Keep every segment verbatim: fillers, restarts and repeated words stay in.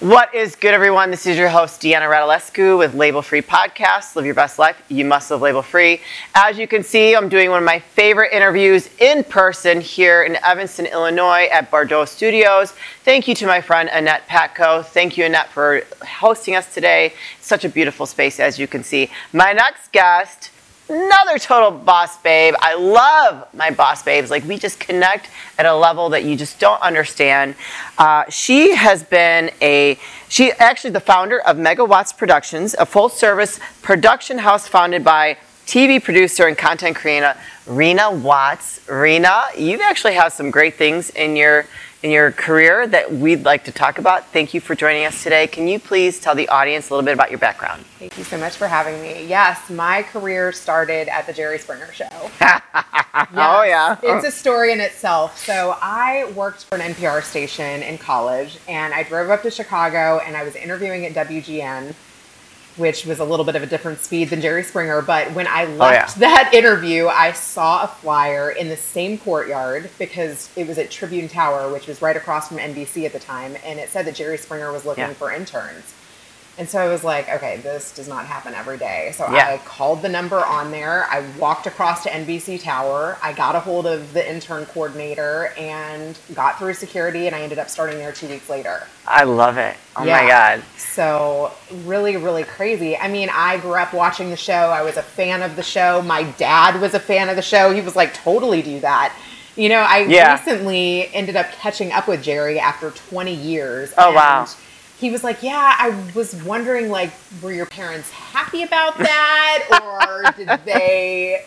What is good, everyone? This is your host, Deanna Radulescu with Label Free Podcast. Live your best life. You must live label free. As you can see, I'm doing one of my favorite interviews in person here in Evanston, Illinois at Bardot Studios. Thank you to my friend, Annette Patko. Thank you, Annette, for hosting us today. Such a beautiful space, as you can see. My next guest, another total boss babe. I love my boss babes. Like, we just connect at a level that you just don't understand. Uh, she has been a, she actually the founder of Megawatts Productions, a full-service production house founded by T V producer and content creator Reena Watts. Reena, you actually have some great things in your in your career that we'd like to talk about. Thank you for joining us today. Can you please tell the audience a little bit about your background? Thank you so much for having me. Yes, my career started at the Jerry Springer Show. Yes, oh yeah. It's a story in itself. So I worked for an N P R station in college, and I drove up to Chicago and I was interviewing at W G N, which was a little bit of a different speed than Jerry Springer. But when I left oh, yeah. that interview, I saw a flyer in the same courtyard because it was at Tribune Tower, which was right across from N B C at the time. And it said that Jerry Springer was looking yeah. for interns. And so I was like, okay, this does not happen every day. So yeah. I called the number on there. I walked across to N B C Tower. I got a hold of the intern coordinator and got through security, and I ended up starting there two weeks later. I love it. Oh yeah. my God. So really, really crazy. I mean, I grew up watching the show. I was a fan of the show. My dad was a fan of the show. He was like, totally do that. You know, I yeah. recently ended up catching up with Jerry after twenty years. Oh, and wow. He was like, yeah, I was wondering, like, were your parents happy about that? Or did they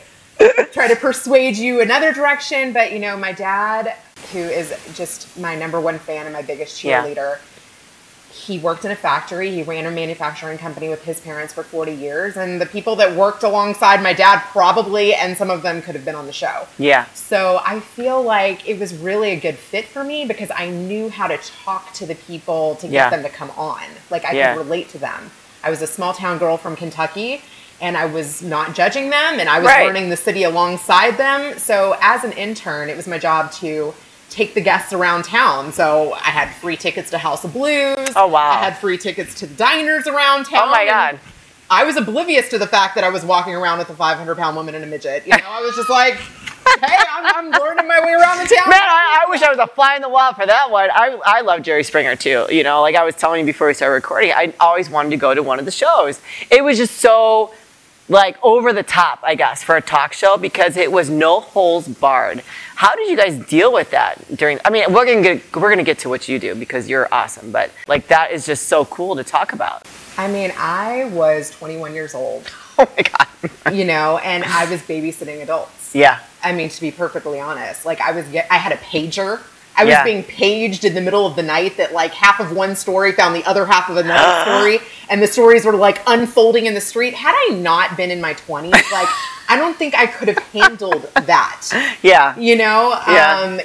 try to persuade you another direction? But, you know, my dad, who is just my number one fan and my biggest cheerleader, yeah. he worked in a factory. He ran a manufacturing company with his parents for forty years. And the people that worked alongside my dad probably, and some of them could have been on the show. Yeah. So I feel like it was really a good fit for me because I knew how to talk to the people to get yeah. them to come on. Like, I yeah. could relate to them. I was a small town girl from Kentucky, and I was not judging them, and I was right. learning the city alongside them. So as an intern, it was my job to take the guests around town. So I had free tickets to House of Blues. Oh, wow. I had free tickets to diners around town. Oh, my God. I was oblivious to the fact that I was walking around with a five hundred pound woman and a midget. You know, I was just like, hey, I'm, I'm learning my way around the town. Man, I, I wish I was a fly in the wall for that one. I I love Jerry Springer, too. You know, like I was telling you before we started recording, I always wanted to go to one of the shows. It was just so, like, over the top, I guess, for a talk show because it was no holes barred. How did you guys deal with that during, I mean, we're going to we're gonna get to what you do because you're awesome, but like that is just so cool to talk about. I mean, I was twenty-one years old. Oh my God. You know, and I was babysitting adults. Yeah. I mean, to be perfectly honest, like I was, I had a pager. I was yeah. being paged in the middle of the night that like half of one story found the other half of another story. And the stories were like unfolding in the street. Had I not been in my twenties, like I don't think I could have handled that. Yeah. You know, yeah. um,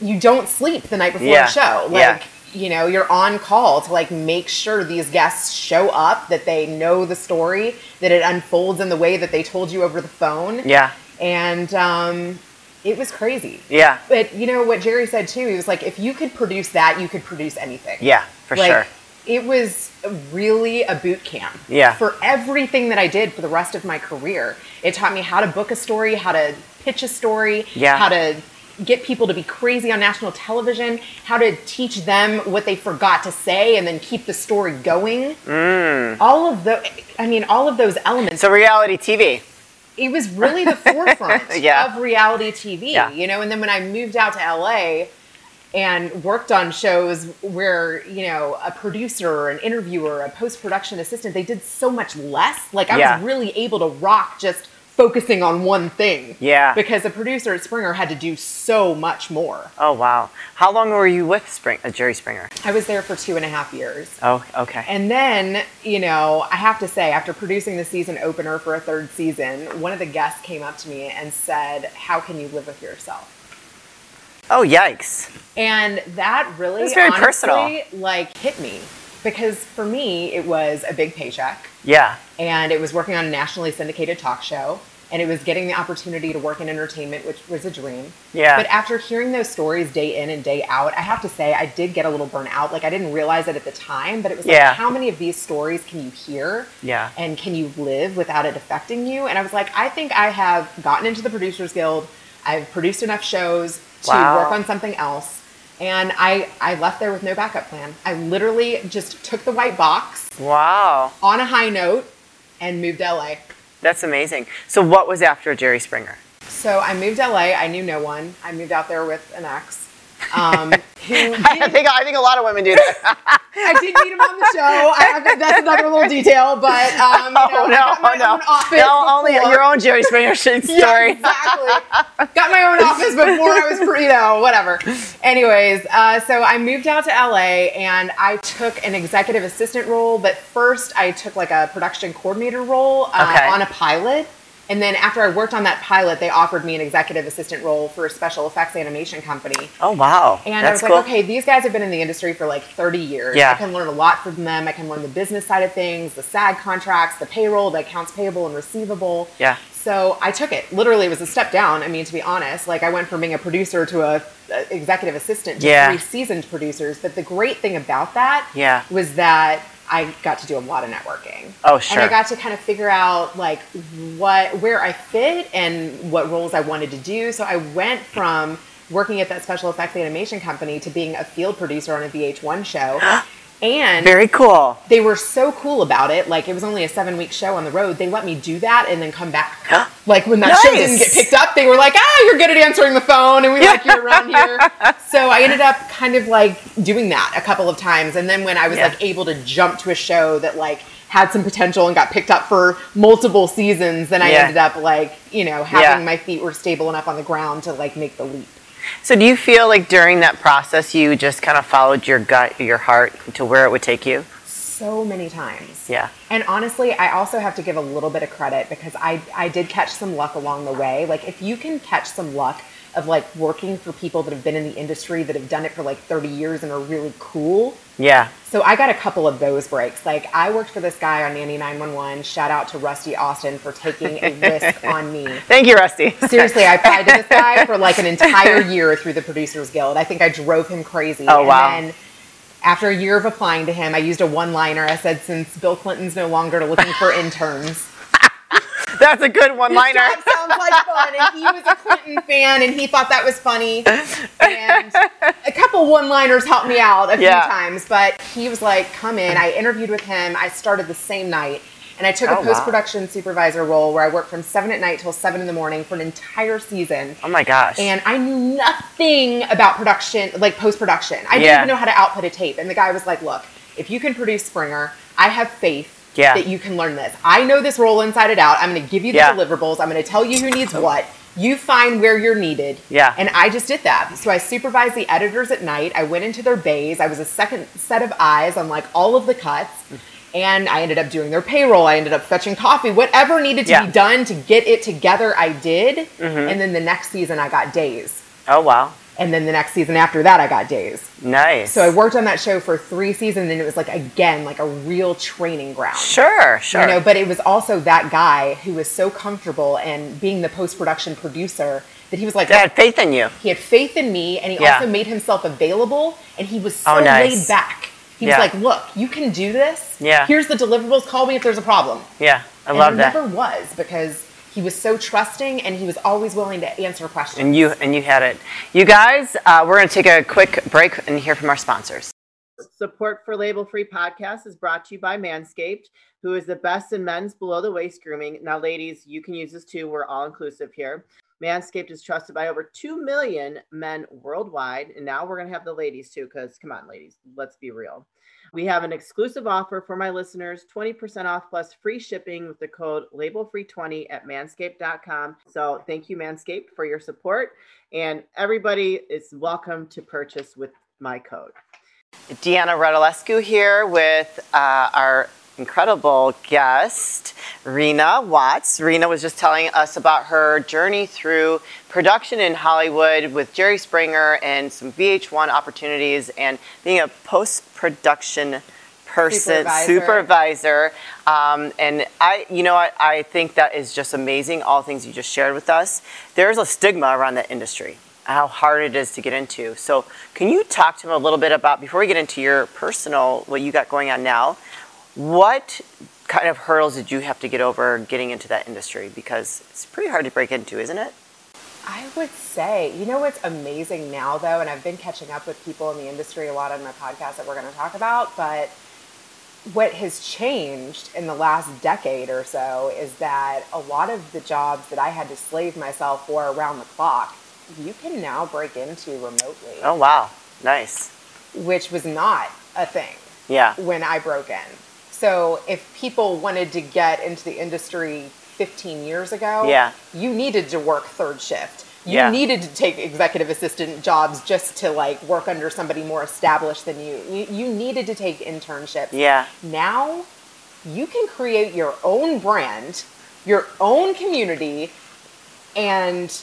you don't sleep the night before yeah. a show. Like, yeah. you know, you're on call to like make sure these guests show up, that they know the story, that it unfolds in the way that they told you over the phone. Yeah. And, um, it was crazy. Yeah. But you know what Jerry said too, he was like, if you could produce that, you could produce anything. Yeah, for like, sure. It was really a boot camp yeah. for everything that I did for the rest of my career. It taught me how to book a story, how to pitch a story, yeah. how to get people to be crazy on national television, how to teach them what they forgot to say and then keep the story going. Mm. All of the, I mean, all of those elements. So reality T V. It was really the forefront yeah. of reality T V, yeah. you know? And then when I moved out to L A and worked on shows where, you know, a producer, an interviewer, a post-production assistant, they did so much less. Like I yeah. was really able to rock just focusing on one thing. Yeah. Because a producer at Springer had to do so much more. Oh, wow. How long were you with Spring- uh, Jerry Springer? I was there for two and a half years. Oh, okay. And then, you know, I have to say, after producing the season opener for a third season, one of the guests came up to me and said, how can you live with yourself? Oh, yikes. And that really, it's very honestly, personal. Like, hit me. Because for me, it was a big paycheck. Yeah. And it was working on a nationally syndicated talk show. And it was getting the opportunity to work in entertainment, which was a dream. Yeah. But after hearing those stories day in and day out, I have to say I did get a little burnt out. Like, I didn't realize it at the time, but it was yeah. like, how many of these stories can you hear? Yeah. And can you live without it affecting you? And I was like, I think I have gotten into the Producers Guild. I've produced enough shows to wow. work on something else. And I, I left there with no backup plan. I literally just took the white box. Wow. On a high note and moved to L A. That's amazing. So what was after Jerry Springer? So I moved to L A. I knew no one. I moved out there with an ex. Um, who I, think, I think a lot of women do that. I did meet him on the show. I, I, that's another little detail, but um, you know, oh, no, I got my oh, own no. office. No, only your own Jerry Springer story. Yeah, exactly. Got my own office before I was, you know, whatever. Anyways, uh, so I moved out to L A and I took an executive assistant role, but first I took like a production coordinator role uh, okay. on a pilot. And then after I worked on that pilot, they offered me an executive assistant role for a special effects animation company. Oh, wow. And That's I was like, cool. okay, these guys have been in the industry for like thirty years. Yeah. I can learn a lot from them. I can learn the business side of things, the SAG contracts, the payroll, the accounts payable and receivable. Yeah. So I took it. Literally, it was a step down. I mean, to be honest, like I went from being a producer to a, a executive assistant to yeah. three seasoned producers. But the great thing about that yeah. was that I got to do a lot of networking. Oh, sure. And I got to kind of figure out like what, where I fit and what roles I wanted to do. So I went from working at that special effects animation company to being a field producer on a V H one show. And very cool. They were so cool about it. Like, it was only a seven week show on the road. They let me do that and then come back. Like, when that nice. show didn't get picked up, they were like, ah, you're good at answering the phone and we like you around here. So I ended up kind of like doing that a couple of times. And then when I was yeah. like able to jump to a show that like had some potential and got picked up for multiple seasons, then I yeah. ended up like, you know, having yeah. my feet were stable enough on the ground to like make the leap. So do you feel like during that process you just kind of followed your gut, your heart to where it would take you? So many times. Yeah. And honestly, I also have to give a little bit of credit because I, I did catch some luck along the way. Like, if you can catch some luck of like working for people that have been in the industry that have done it for like thirty years and are really cool. Yeah. So I got a couple of those breaks. Like, I worked for this guy on Nanny nine one one. Shout out to Rusty Austin for taking a risk on me. Thank you, Rusty. Seriously, I applied to this guy for like an entire year through the Producers Guild. I think I drove him crazy. Oh, and wow. Then after a year of applying to him, I used a one-liner. I said, since Bill Clinton's no longer looking for interns. That's a good one-liner. His job sounds like fun, and he was a Clinton fan, and he thought that was funny. And a couple one-liners helped me out a yeah. few times, but he was like, come in. I interviewed with him. I started the same night, and I took oh, a post-production wow. supervisor role where I worked from seven at night till seven in the morning for an entire season. Oh, my gosh. And I knew nothing about production, like post-production. I didn't yeah. even know how to output a tape. And the guy was like, look, if you can produce Springer, I have faith. Yeah. That you can learn this. I know this role inside and out. I'm going to give you the yeah. deliverables. I'm going to tell you who needs what. You find where you're needed. Yeah. And I just did that. So I supervised the editors at night. I went into their bays. I was a second set of eyes on like all of the cuts. And I ended up doing their payroll. I ended up fetching coffee. Whatever needed to yeah. be done to get it together, I did. Mm-hmm. And then the next season, I got days. Oh, wow. And then the next season after that, I got days. Nice. So I worked on that show for three seasons, and it was like, again, like a real training ground. Sure, sure. You know, but it was also that guy who was so comfortable and being the post-production producer that he was like, that had faith in you. He had faith in me, and he yeah. also made himself available, and he was so oh, nice. laid back. He yeah. was like, look, you can do this. Yeah. Here's the deliverables. Call me if there's a problem. Yeah, I and love that. And never was, because he was so trusting, and he was always willing to answer questions. And you and you had it. You guys, uh, we're going to take a quick break and hear from our sponsors. Support for Label Free Podcast is brought to you by Manscaped, who is the best in men's below-the-waist grooming. Now, ladies, you can use this too. We're all-inclusive here. Manscaped is trusted by over two million men worldwide. And now we're going to have the ladies too, because come on, ladies, let's be real. We have an exclusive offer for my listeners, twenty percent off plus free shipping with the code label free twenty at manscaped dot com. So thank you, Manscaped, for your support. And everybody is welcome to purchase with my code. Deanna Radulescu here with uh, our incredible guest, Reena Watts. Reena was just telling us about her journey through production in Hollywood with Jerry Springer and some V H one opportunities and being a post-production person, supervisor. supervisor. Um, and I, you know, I, I think that is just amazing. All things you just shared with us. There's a stigma around that industry, how hard it is to get into. So can you talk to him a little bit about, before we get into your personal, what you got going on now, what kind of hurdles did you have to get over getting into that industry? Because it's pretty hard to break into, isn't it? I would say, you know what's amazing now though, and I've been catching up with people in the industry a lot on my podcast that we're going to talk about, but what has changed in the last decade or so is that a lot of the jobs that I had to slave myself for around the clock, you can now break into remotely. Oh, wow. Nice. Which was not a thing yeah. when I broke in. So if people wanted to get into the industry fifteen years ago, yeah. you needed to work third shift. You yeah. needed to take executive assistant jobs just to like work under somebody more established than you. You, you needed to take internships. Yeah. Now you can create your own brand, your own community, and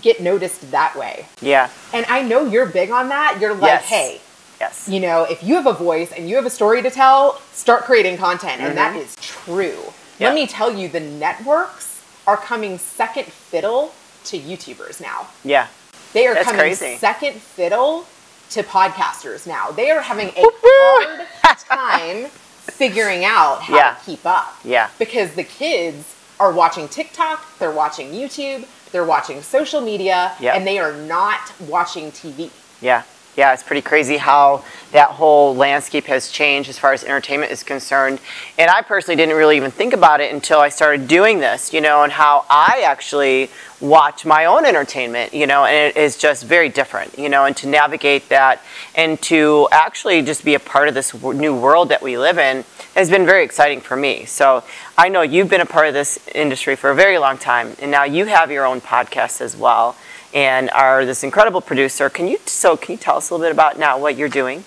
get noticed that way. Yeah. And I know you're big on that. You're like, yes. hey, yes. you know, if you have a voice and you have a story to tell, start creating content. Mm-hmm. And that is true. Yeah. Let me tell you, the networks are coming second fiddle to YouTubers now. Yeah. They are That's coming crazy. second fiddle to podcasters now. They are having a hard time figuring out how yeah. to keep up. Yeah. Because the kids are watching TikTok, they're watching YouTube, they're watching social media, yep. and they are not watching T V. Yeah. Yeah, it's pretty crazy how that whole landscape has changed as far as entertainment is concerned. And I personally didn't really even think about it until I started doing this, you know, and how I actually watch my own entertainment, you know, and it is just very different, you know, and to navigate that and to actually just be a part of this new world that we live in has been very exciting for me. So I know you've been a part of this industry for a very long time, and now you have your own podcast as well. And are this incredible producer. Can you so can you tell us a little bit about now what you're doing?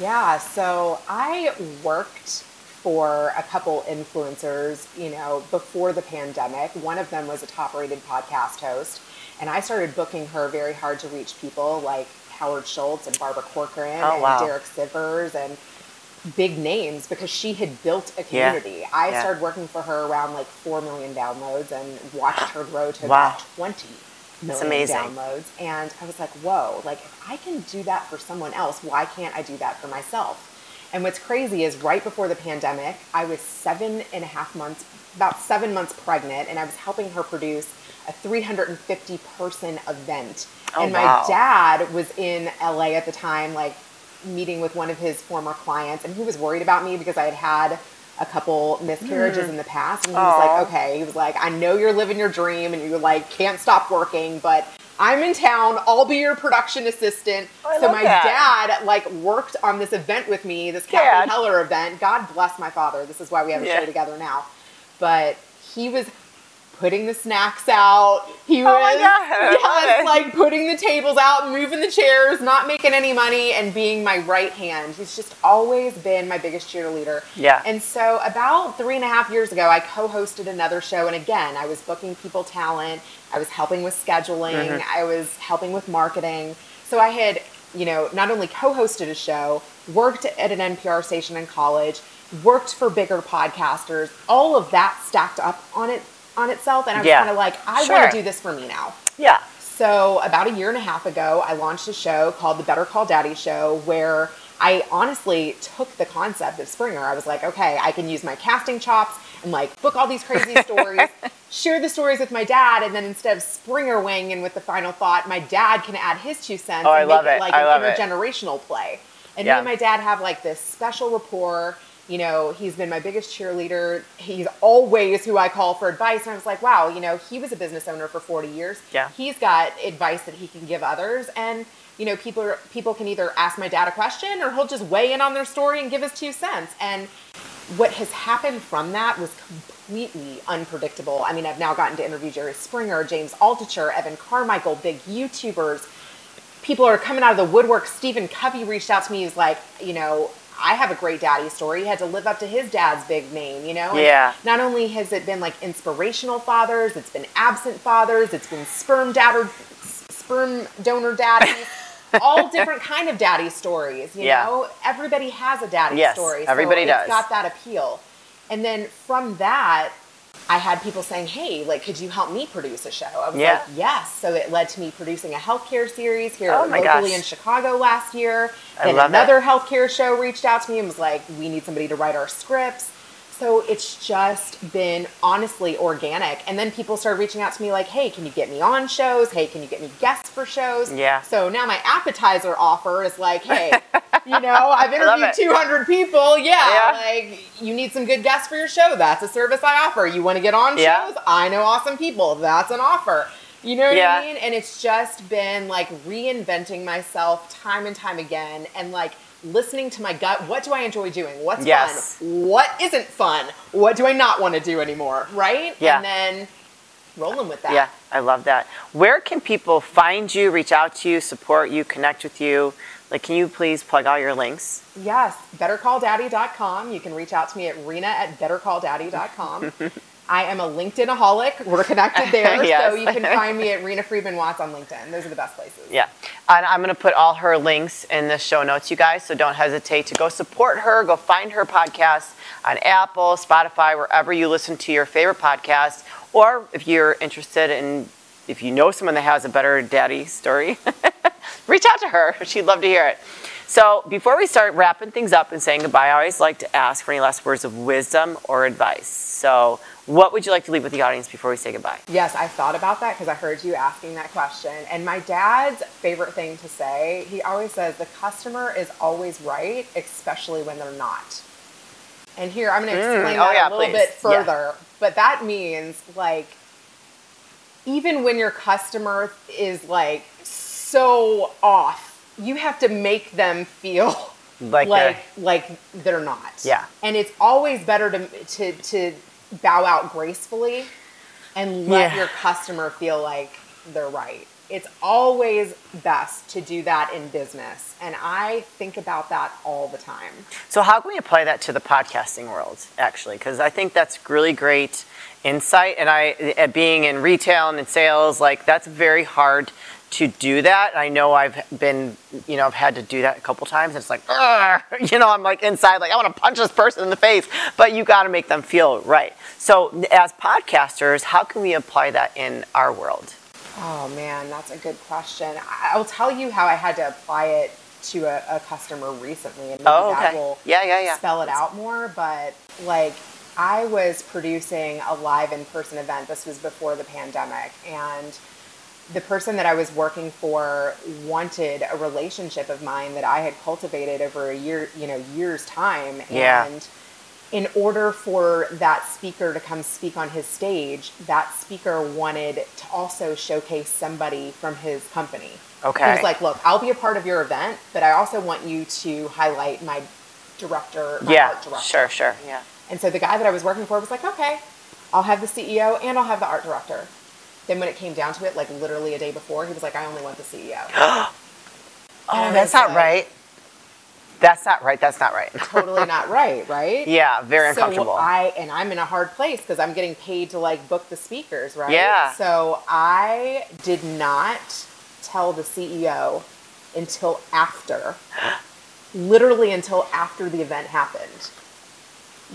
Yeah, so I worked for a couple influencers, you know, before the pandemic. One of them was a top-rated podcast host, and I started booking her very hard to reach people like Howard Schultz and Barbara Corcoran oh, wow. and Derek Sivers and big names, because she had built a community. Yeah. I yeah. started working for her around like four million downloads and watched her grow to wow. about twenty. That's amazing. Downloads. And I was like, whoa, like if I can do that for someone else, why can't I do that for myself? And what's crazy is right before the pandemic, I was seven and a half months, about seven months pregnant, and I was helping her produce a three hundred fifty person event. Oh, and my wow. dad was in L A at the time, like meeting with one of his former clients, and he was worried about me because I had had a couple miscarriages mm. in the past. And he Aww. was like, okay. He was like, I know you're living your dream and you like can't stop working, but I'm in town. I'll be your production assistant. Oh, so my that. dad like worked on this event with me, this Cathy Heller event. God bless my father. This is why we have a yeah. show together now. But he was putting the snacks out. He oh was yes, like putting the tables out, moving the chairs, not making any money, and being my right hand. He's just always been my biggest cheerleader. Yeah. And so about three and a half years ago, I co-hosted another show. And again, I was booking people talent. I was helping with scheduling. Mm-hmm. I was helping with marketing. So I had, you know, not only co-hosted a show, worked at an N P R station in college, worked for bigger podcasters, all of that stacked up on it. on itself. And I was yeah. kind of like, I sure. want to do this for me now. Yeah. So about a year and a half ago, I launched a show called The Better Call Daddy Show, where I honestly took the concept of Springer. I was like, okay, I can use my casting chops and like book all these crazy stories, share the stories with my dad. And then instead of Springer weighing in with the final thought, my dad can add his two cents oh, and I make it. it like I an intergenerational it. play. And yeah. me and my dad have like this special rapport. You know, he's been my biggest cheerleader. He's always who I call for advice. And I was like, wow, you know, he was a business owner for forty years. Yeah. He's got advice that he can give others. And, you know, people are, people can either ask my dad a question or he'll just weigh in on their story and give his two cents. And what has happened from that was completely unpredictable. I mean, I've now gotten to interview Jerry Springer, James Altucher, Evan Carmichael, big YouTubers. People are coming out of the woodwork. Stephen Covey reached out to me. He's like, you know, I have a great daddy story. He had to live up to his dad's big name, you know? And yeah. not only has it been like inspirational fathers, it's been absent fathers, it's been sperm dadder, sperm donor daddies. all different kind of daddy stories, you yeah. know? Everybody has a daddy yes, story. So everybody does. It's got that appeal. And then from that, I had people saying, hey, like, could you help me produce a show? I was yeah. like, yes. So it led to me producing a healthcare series here oh locally gosh. in Chicago last year. I and another it. healthcare show reached out to me and was like, we need somebody to write our scripts. So it's just been honestly organic. And then people started reaching out to me like, hey, can you get me on shows? Hey, can you get me guests for shows? Yeah. So now my appetizer offer is like, hey, you know, I've interviewed two hundred people. Yeah, yeah. Like, you need some good guests for your show. That's a service I offer. You want to get on yeah. shows? I know awesome people. That's an offer. You know what yeah. I mean? And it's just been like reinventing myself time and time again. And like, listening to my gut. What do I enjoy doing? What's yes. fun? What isn't fun? What do I not want to do anymore? Right? Yeah. And then rolling with that. Yeah, I love that. Where can people find you, reach out to you, support you, connect with you? Like, can you please plug all your links? Yes. better call daddy dot com. You can reach out to me at Reena at better call daddy dot com. I am a LinkedIn-aholic. We're connected there, yes. so you can find me at Reena Friedman-Watts on LinkedIn. Those are the best places. Yeah. And I'm going to put all her links in the show notes, you guys, so don't hesitate to go support her. Go find her podcast on Apple, Spotify, wherever you listen to your favorite podcast. Or if you're interested in, if you know someone that has a better daddy story, reach out to her. She'd love to hear it. So before we start wrapping things up and saying goodbye, I always like to ask for any last words of wisdom or advice. So what would you like to leave with the audience before we say goodbye? Yes, I thought about that because I heard you asking that question. And my dad's favorite thing to say, he always says, the customer is always right, especially when they're not. And here, I'm going to explain mm, oh that yeah, a little please. bit further. Yeah. But that means, like, even when your customer is, like, so off, you have to make them feel like like they're, like they're not. Yeah. And it's always better to to, to bow out gracefully and let yeah. your customer feel like they're right. It's always best to do that in business. And I think about that all the time. So how can we apply that to the podcasting world, actually? Because I think that's really great insight. And I, at being in retail and in sales, like, that's very hard to do that. I know I've been, you know, I've had to do that a couple times. It's like, argh! You know, I'm like inside, like, I want to punch this person in the face, but you got to make them feel right. So as podcasters, how can we apply that in our world? Oh man, that's a good question. I'll tell you how I had to apply it to a, a customer recently. And maybe oh, okay. that will yeah, yeah, yeah. spell it out more, but like, I was producing a live in-person event. This was before the pandemic, and the person that I was working for wanted a relationship of mine that I had cultivated over a year, you know, year's time. Yeah. And in order for that speaker to come speak on his stage, that speaker wanted to also showcase somebody from his company. Okay. He was like, look, I'll be a part of your event, but I also want you to highlight my director, my yeah, art director. Sure, sure. Yeah. And so the guy that I was working for was like, okay, I'll have the C E O and I'll have the art director. Then when it came down to it, like literally a day before, he was like, I only want the C E O. oh, that's not like, right. That's not right. That's not right. Totally not right, right? Yeah, very so uncomfortable. I, and I'm in a hard place because I'm getting paid to like book the speakers, right? Yeah. So I did not tell the C E O until after, literally until after the event happened,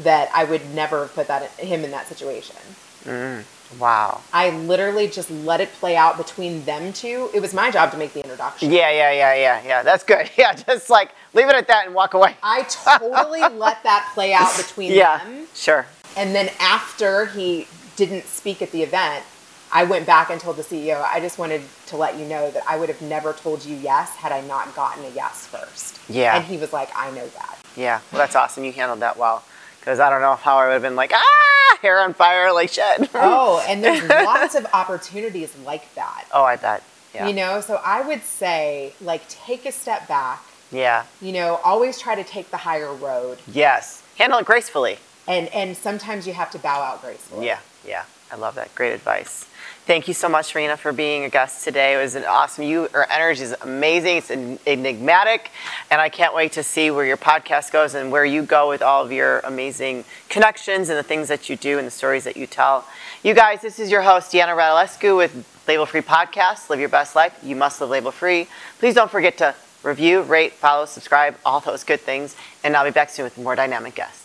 that I would never put that him in that situation. Mm. Wow. I literally just let it play out between them two. It was my job to make the introduction. Yeah, yeah, yeah, yeah, yeah. That's good. Yeah, just like leave it at that and walk away. I totally let that play out between yeah, them. Yeah, sure. And then after he didn't speak at the event, I went back and told the C E O, I just wanted to let you know that I would have never told you yes had I not gotten a yes first. Yeah. And he was like, I know that. Yeah, well, that's awesome. You handled that well. Because I don't know how I would have been like, ah, hair on fire, like shit. Oh, and there's lots of opportunities like that. Oh, I bet. Yeah. You know, so I would say, like, take a step back. Yeah. You know, always try to take the higher road. Yes. Handle it gracefully. And and sometimes you have to bow out gracefully. Yeah, yeah. I love that. Great advice. Thank you so much, Reena, for being a guest today. It was an awesome. You, your energy is amazing. It's enigmatic. And I can't wait to see where your podcast goes and where you go with all of your amazing connections and the things that you do and the stories that you tell. You guys, this is your host, Deanna Radulescu with Label Free Podcast. Live your best life. You must live label free. Please don't forget to review, rate, follow, subscribe, all those good things. And I'll be back soon with more dynamic guests.